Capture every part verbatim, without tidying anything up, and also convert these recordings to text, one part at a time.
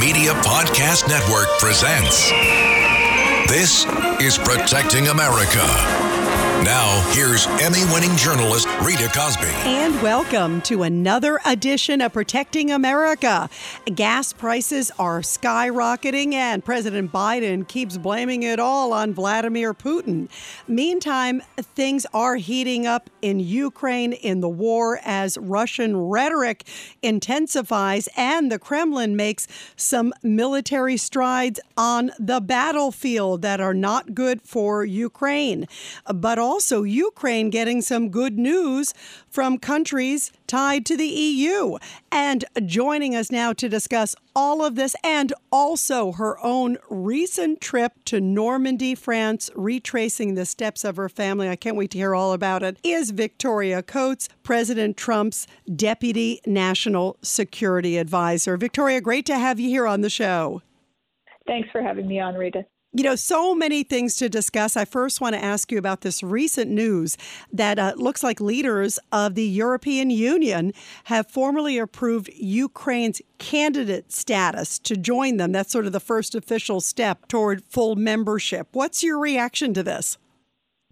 Media Podcast Network presents. This is Protecting America. Now, here's Emmy-winning journalist Rita Cosby. And welcome to another edition of Protecting America. Gas prices are skyrocketing, and President Biden keeps blaming it all on Vladimir Putin. Meantime, things are heating up in Ukraine in the war as Russian rhetoric intensifies, and the Kremlin makes some military strides on the battlefield that are not good for Ukraine. But also, Also, Ukraine getting some good news from countries tied to the E U. And joining us now to discuss all of this and also her own recent trip to Normandy, France, retracing the steps of her family. I can't wait to hear all about it, is Victoria Coates, President Trump's Deputy National Security Advisor. Victoria, great to have you here on the show. Thanks for having me on, Rita. You know, so many things to discuss. I first want to ask you about this recent news that uh, looks like leaders of the European Union have formally approved Ukraine's candidate status to join them. That's sort of the first official step toward full membership. What's your reaction to this?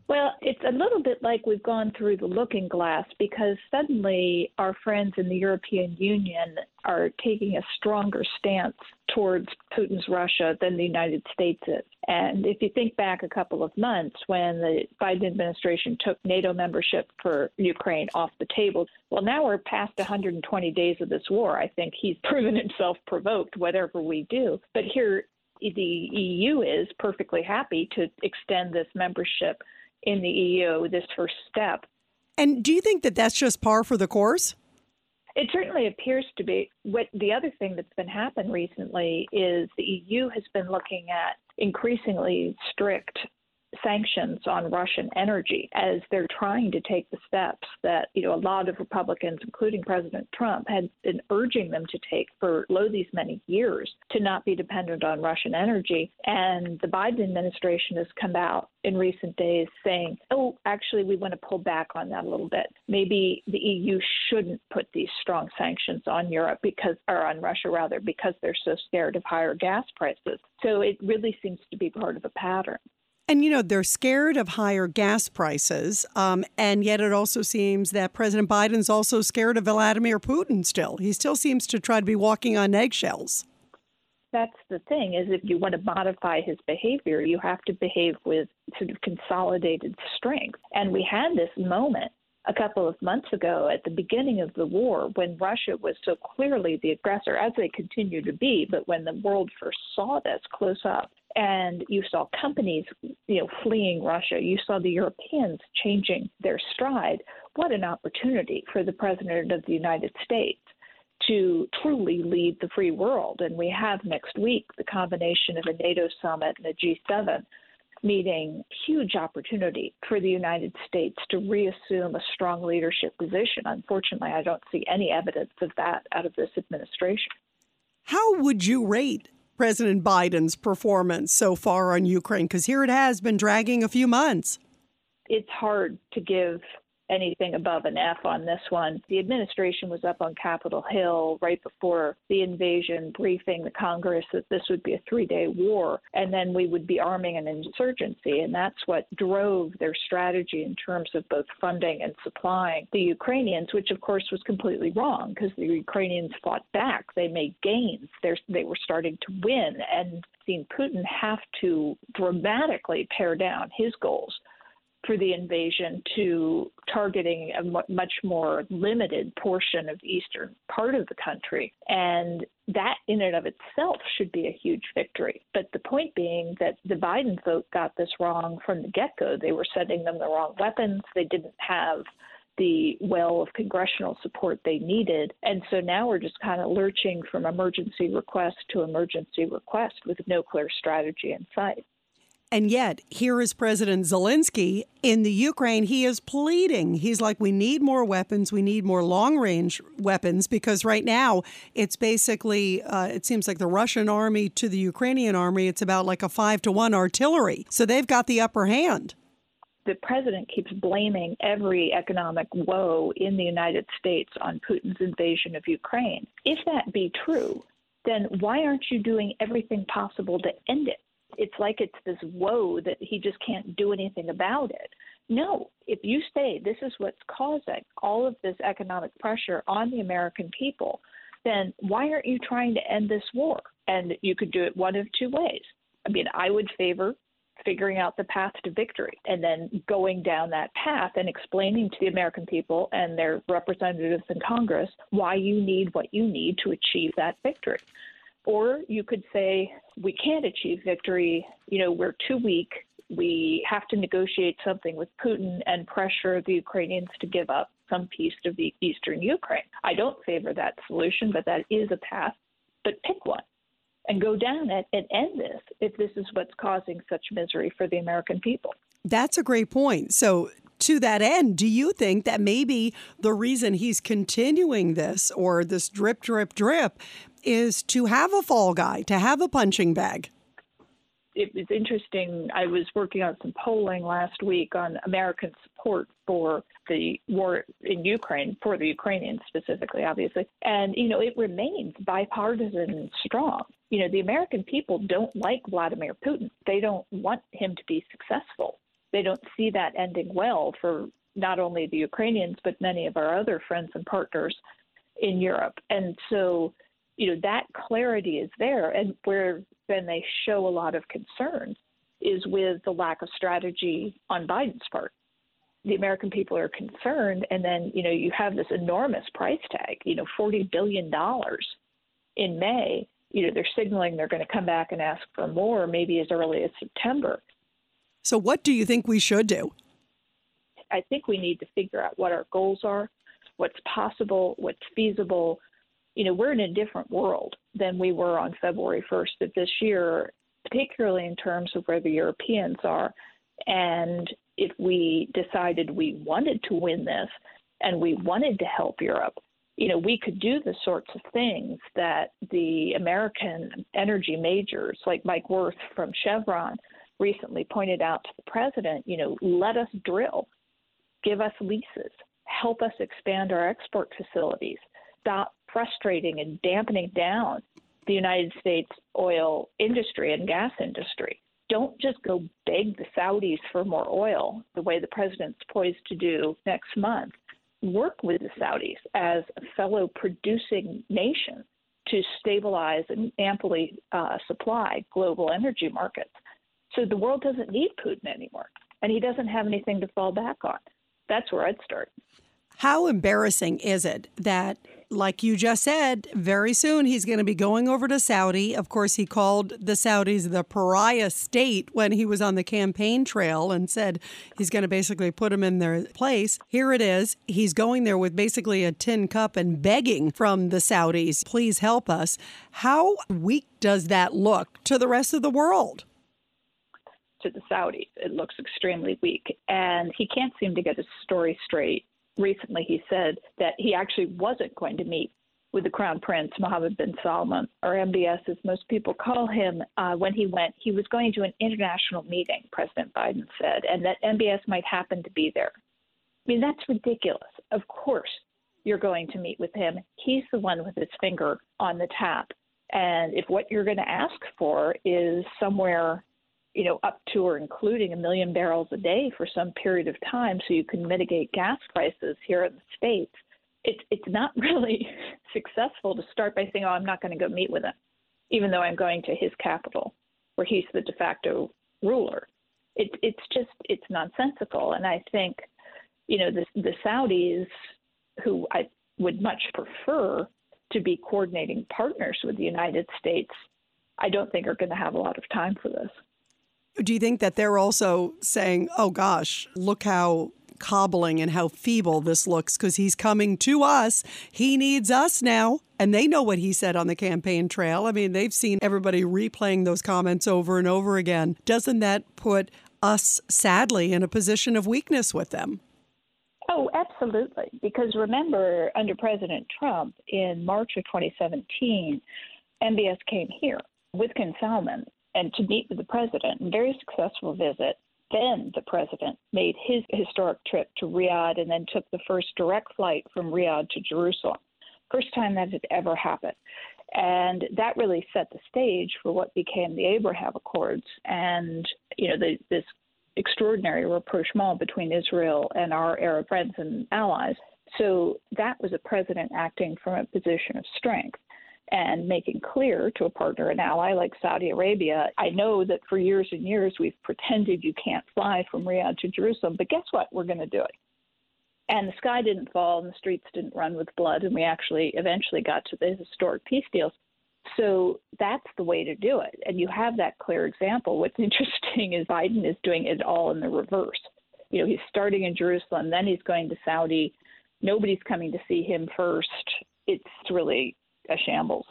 Well, it's a little bit like we've gone through the looking glass, because suddenly our friends in the European Union are taking a stronger stance towards Putin's Russia than the United States is. And if you think back a couple of months when the Biden administration took NATO membership for Ukraine off the table, well, now we're past one hundred twenty days of this war. I think he's proven himself provoked, whatever we do. But here the E U is perfectly happy to extend this membership in the E U, this first step. And do you think that that's just par for the course? It certainly appears to be. What the other thing that's been happening recently is the E U has been looking at increasingly strict sanctions on Russian energy as they're trying to take the steps that, you know, a lot of Republicans, including President Trump, had been urging them to take for lo these many years, to not be dependent on Russian energy. And the Biden administration has come out in recent days saying, oh, actually, we want to pull back on that a little bit. Maybe the E U shouldn't put these strong sanctions on Europe because, or on Russia rather, because they're so scared of higher gas prices. So it really seems to be part of a pattern. And, you know, they're scared of higher gas prices, um, and yet it also seems that President Biden's also scared of Vladimir Putin still. He still seems to try to be walking on eggshells. That's the thing, is if you want to modify his behavior, you have to behave with sort of consolidated strength. And we had this moment a couple of months ago at the beginning of the war when Russia was so clearly the aggressor, as they continue to be, but when the world first saw this close up, and you saw companies, you know, fleeing Russia. You saw the Europeans changing their stride. What an opportunity for the President of the United States to truly lead the free world. And we have next week the combination of a NATO summit and a G seven meeting, huge opportunity for the United States to reassume a strong leadership position. Unfortunately, I don't see any evidence of that out of this administration. How would you rate President Biden's performance so far on Ukraine? Because here it has been dragging a few months. It's hard to give anything above an F on this one. The administration was up on Capitol Hill right before the invasion, briefing the Congress that this would be a three-day war, and then we would be arming an insurgency. And that's what drove their strategy in terms of both funding and supplying the Ukrainians, which, of course, was completely wrong because the Ukrainians fought back. They made gains. They're, they were starting to win. And seen Putin have to dramatically pare down his goals for the invasion to targeting a much more limited portion of the eastern part of the country. And that in and of itself should be a huge victory. But the point being that the Biden folk got this wrong from the get-go. They were sending them the wrong weapons. They didn't have the well of congressional support they needed. And so now we're just kind of lurching from emergency request to emergency request with no clear strategy in sight. And yet, here is President Zelensky in the Ukraine. He is pleading. He's like, we need more weapons. We need more long-range weapons, because right now it's basically, uh, it seems like the Russian army to the Ukrainian army, it's about like a five to one artillery. So they've got the upper hand. The president keeps blaming every economic woe in the United States on Putin's invasion of Ukraine. If that be true, then why aren't you doing everything possible to end it? It's like it's this woe that he just can't do anything about it. No, if you say this is what's causing all of this economic pressure on the American people, then why aren't you trying to end this war? And you could do it one of two ways. I mean, I would favor figuring out the path to victory and then going down that path and explaining to the American people and their representatives in Congress why you need what you need to achieve that victory. Or you could say, we can't achieve victory, you know, we're too weak, we have to negotiate something with Putin and pressure the Ukrainians to give up some piece of the eastern Ukraine. I don't favor that solution, but that is a path. But pick one and go down it and end this if this is what's causing such misery for the American people. That's a great point. So to that end, do you think that maybe the reason he's continuing this or this drip, drip, drip is to have a fall guy, to have a punching bag? It was interesting. I was working on some polling last week on American support for the war in Ukraine, for the Ukrainians specifically, obviously. And, you know, it remains bipartisan and strong. You know, the American people don't like Vladimir Putin. They don't want him to be successful. They don't see that ending well for not only the Ukrainians, but many of our other friends and partners in Europe. And so, you know, that clarity is there, and where then they show a lot of concern is with the lack of strategy on Biden's part. The American people are concerned, and then, you know, you have this enormous price tag, you know, forty billion dollars in May. You know, they're signaling they're going to come back and ask for more, maybe as early as September. So what do you think we should do? I think we need to figure out what our goals are, what's possible, what's feasible. You know, we're in a different world than we were on February first of this year, particularly in terms of where the Europeans are. And if we decided we wanted to win this and we wanted to help Europe, you know, we could do the sorts of things that the American energy majors like Mike Wirth from Chevron recently pointed out to the president. You know, let us drill, give us leases, help us expand our export facilities, stop frustrating and dampening down the United States oil industry and gas industry. Don't just go beg the Saudis for more oil the way the president's poised to do next month. Work with the Saudis as a fellow producing nation to stabilize and amply uh, supply global energy markets. So the world doesn't need Putin anymore, and he doesn't have anything to fall back on. That's where I'd start. How embarrassing is it that, like you just said, very soon he's going to be going over to Saudi. Of course, he called the Saudis the pariah state when he was on the campaign trail and said he's going to basically put them in their place. Here it is. He's going there with basically a tin cup and begging from the Saudis, please help us. How weak does that look to the rest of the world? To the Saudis, it looks extremely weak. And he can't seem to get his story straight. Recently, he said that he actually wasn't going to meet with the Crown Prince, Mohammed bin Salman, or M B S, as most people call him. Uh, when he went, he was going to an international meeting, President Biden said, and that M B S might happen to be there. I mean, that's ridiculous. Of course, you're going to meet with him. He's the one with his finger on the tap. And if what you're going to ask for is somewhere, you know, up to or including a million barrels a day for some period of time so you can mitigate gas prices here in the States, it's it's not really successful to start by saying, oh, I'm not going to go meet with him, even though I'm going to his capital where he's the de facto ruler. It, it's just, it's nonsensical. And I think, you know, the, the Saudis, who I would much prefer to be coordinating partners with the United States, I don't think are going to have a lot of time for this. Do you think that they're also saying, oh, gosh, look how cobbling and how feeble this looks because he's coming to us. He needs us now. And they know what he said on the campaign trail. I mean, they've seen everybody replaying those comments over and over again. Doesn't that put us, sadly, in a position of weakness with them? Oh, absolutely. Because remember, under President Trump, in March of twenty seventeen, M B S came here with Bin Salman and to meet with the president, a very successful visit. Then the president made his historic trip to Riyadh and then took the first direct flight from Riyadh to Jerusalem. First time that had ever happened. And that really set the stage for what became the Abraham Accords and, you know, the, this extraordinary rapprochement between Israel and our Arab friends and allies. So that was a president acting from a position of strength and making clear to a partner and ally like Saudi Arabia, I know that for years and years we've pretended you can't fly from Riyadh to Jerusalem, but guess what? We're going to do it. And the sky didn't fall and the streets didn't run with blood, and we actually eventually got to the historic peace deals. So that's the way to do it. And you have that clear example. What's interesting is Biden is doing it all in the reverse. You know, he's starting in Jerusalem, then he's going to Saudi. Nobody's coming to see him first. It's really a shambles.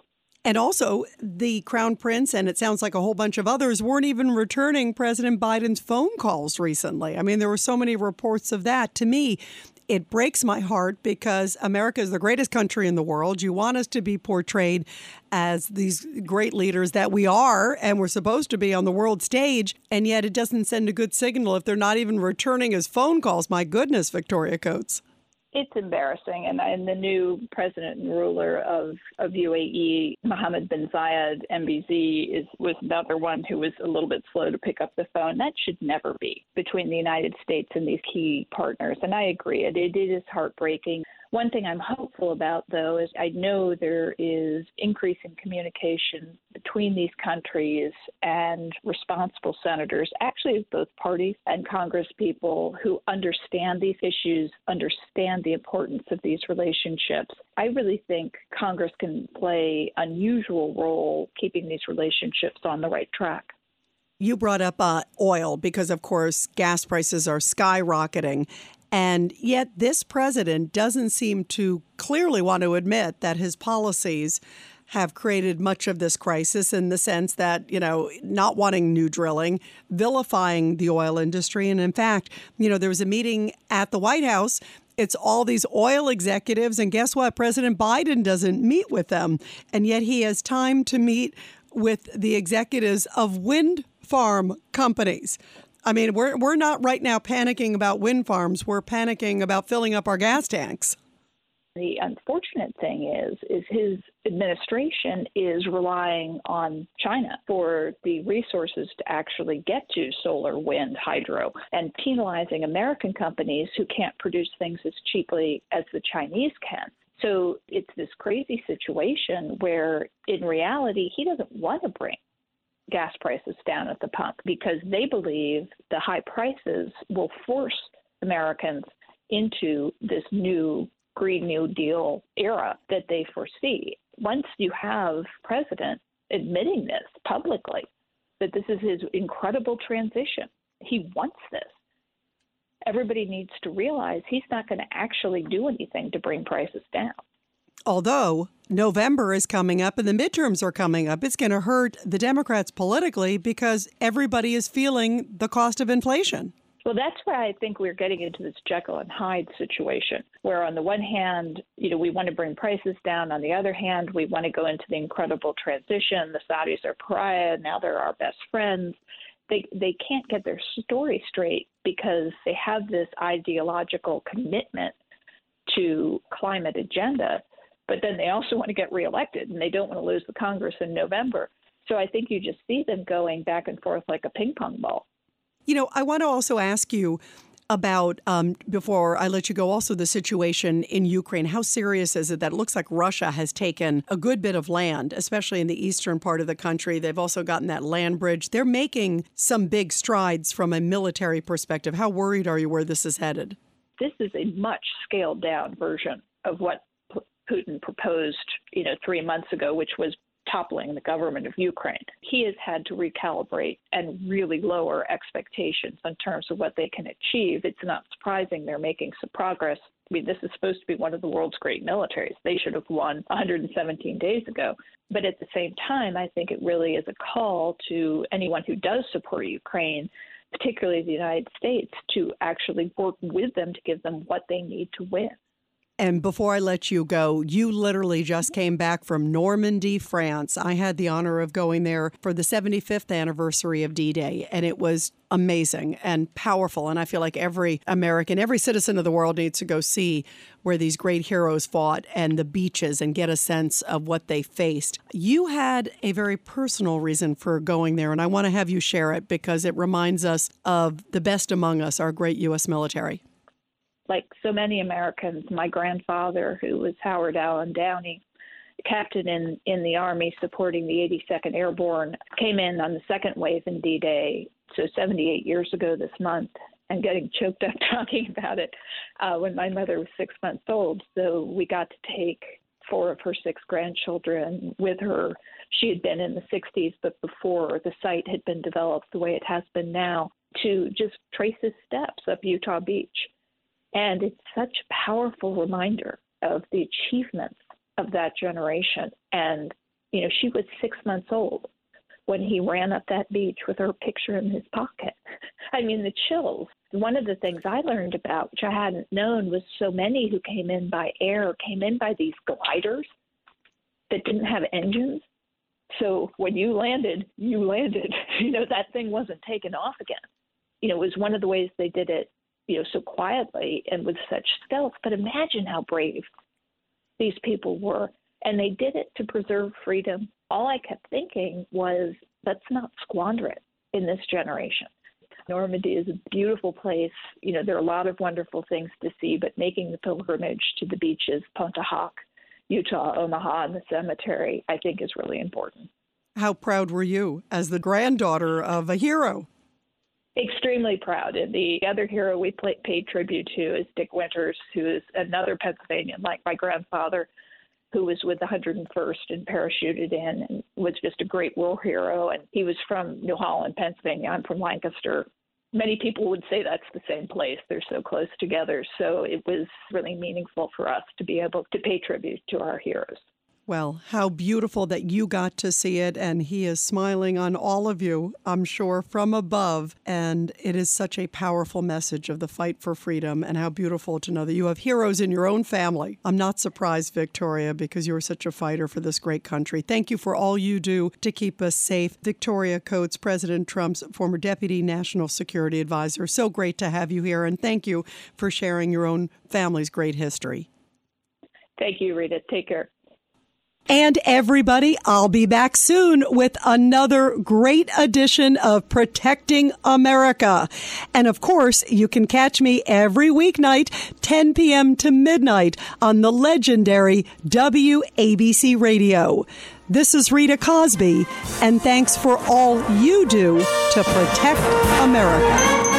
And also, the Crown Prince, and it sounds like a whole bunch of others, weren't even returning President Biden's phone calls recently. I mean, there were so many reports of that. To me, it breaks my heart because America is the greatest country in the world. You want us to be portrayed as these great leaders that we are, and we're supposed to be on the world stage, and yet it doesn't send a good signal if they're not even returning his phone calls. My goodness, Victoria Coates. It's embarrassing. And, and the new president and ruler of, of U A E, Mohammed bin Zayed, M B Z, is, was another one who was a little bit slow to pick up the phone. That should never be between the United States and these key partners. And I agree. It, it is heartbreaking. One thing I'm hopeful about, though, is I know there is increasing communication between these countries and responsible senators, actually of both parties, and congresspeople who understand these issues, understand the importance of these relationships. I really think Congress can play an unusual role keeping these relationships on the right track. You brought up uh, oil because, of course, gas prices are skyrocketing. And yet this president doesn't seem to clearly want to admit that his policies have created much of this crisis in the sense that, you know, not wanting new drilling, vilifying the oil industry. And in fact, you know, there was a meeting at the White House. It's all these oil executives. And guess what? President Biden doesn't meet with them. And yet he has time to meet with the executives of wind farm companies. I mean, we're we're not right now panicking about wind farms. We're panicking about filling up our gas tanks. The unfortunate thing is, is his administration is relying on China for the resources to actually get to solar, wind, hydro, and penalizing American companies who can't produce things as cheaply as the Chinese can. So it's this crazy situation where, in reality, he doesn't want to bring gas prices down at the pump because they believe the high prices will force Americans into this new Green New Deal era that they foresee. Once you have president admitting this publicly, that this is his incredible transition, he wants this. Everybody needs to realize he's not going to actually do anything to bring prices down. Although November is coming up and the midterms are coming up, it's going to hurt the Democrats politically because everybody is feeling the cost of inflation. Well, that's why I think we're getting into this Jekyll and Hyde situation, where on the one hand, you know, we want to bring prices down. On the other hand, we want to go into the incredible transition. The Saudis are pariah. Now they're our best friends. They, they can't get their story straight because they have this ideological commitment to climate agenda. But then they also want to get reelected, and they don't want to lose the Congress in November. So I think you just see them going back and forth like a ping pong ball. You know, I want to also ask you about, um, before I let you go, also the situation in Ukraine. How serious is it that it looks like Russia has taken a good bit of land, especially in the eastern part of the country? They've also gotten that land bridge. They're making some big strides from a military perspective. How worried are you where this is headed? This is a much scaled down version of what Putin proposed, you know, three months ago, which was toppling the government of Ukraine. He has had to recalibrate and really lower expectations in terms of what they can achieve. It's not surprising they're making some progress. I mean, this is supposed to be one of the world's great militaries. They should have won one hundred seventeen days ago. But at the same time, I think it really is a call to anyone who does support Ukraine, particularly the United States, to actually work with them to give them what they need to win. And before I let you go, you literally just came back from Normandy, France. I had the honor of going there for the seventy-fifth anniversary of D-Day, and it was amazing and powerful. And I feel like every American, every citizen of the world needs to go see where these great heroes fought and the beaches and get a sense of what they faced. You had a very personal reason for going there, and I want to have you share it because it reminds us of the best among us, our great U S military. Like so many Americans, my grandfather, who was Howard Allen Downey, captain in, in the Army supporting the eighty-second Airborne, came in on the second wave in D-Day, so seventy-eight years ago this month, and getting choked up talking about it uh, when my mother was six months old. So we got to take four of her six grandchildren with her. She had been in the sixties, but before the site had been developed the way it has been now, to just trace his steps up Utah Beach. And it's such a powerful reminder of the achievements of that generation. And, you know, she was six months old when he ran up that beach with her picture in his pocket. I mean, the chills. One of the things I learned about, which I hadn't known, was so many who came in by air came in by these gliders that didn't have engines. So when you landed, you landed. You know, that thing wasn't taken off again. You know, it was one of the ways they did it, you know, so quietly and with such stealth. But imagine how brave these people were. And they did it to preserve freedom. All I kept thinking was, let's not squander it in this generation. Normandy is a beautiful place. You know, there are a lot of wonderful things to see, but making the pilgrimage to the beaches, Pointe du Hoc, Utah, Omaha, and the cemetery, I think is really important. How proud were you as the granddaughter of a hero? Extremely proud. And the other hero we paid tribute to is Dick Winters, who is another Pennsylvanian, like my grandfather, who was with the one hundred and first and parachuted in and was just a great war hero. And he was from New Holland, Pennsylvania. I'm from Lancaster. Many people would say that's the same place. They're so close together. So it was really meaningful for us to be able to pay tribute to our heroes. Well, how beautiful that you got to see it, and he is smiling on all of you, I'm sure, from above. And it is such a powerful message of the fight for freedom, and how beautiful to know that you have heroes in your own family. I'm not surprised, Victoria, because you're such a fighter for this great country. Thank you for all you do to keep us safe. Victoria Coates, President Trump's former Deputy National Security Advisor, so great to have you here, and thank you for sharing your own family's great history. Thank you, Rita. Take care. And everybody, I'll be back soon with another great edition of Protecting America. And of course, you can catch me every weeknight, ten p.m. to midnight on the legendary W A B C Radio. This is Rita Cosby, and thanks for all you do to protect America.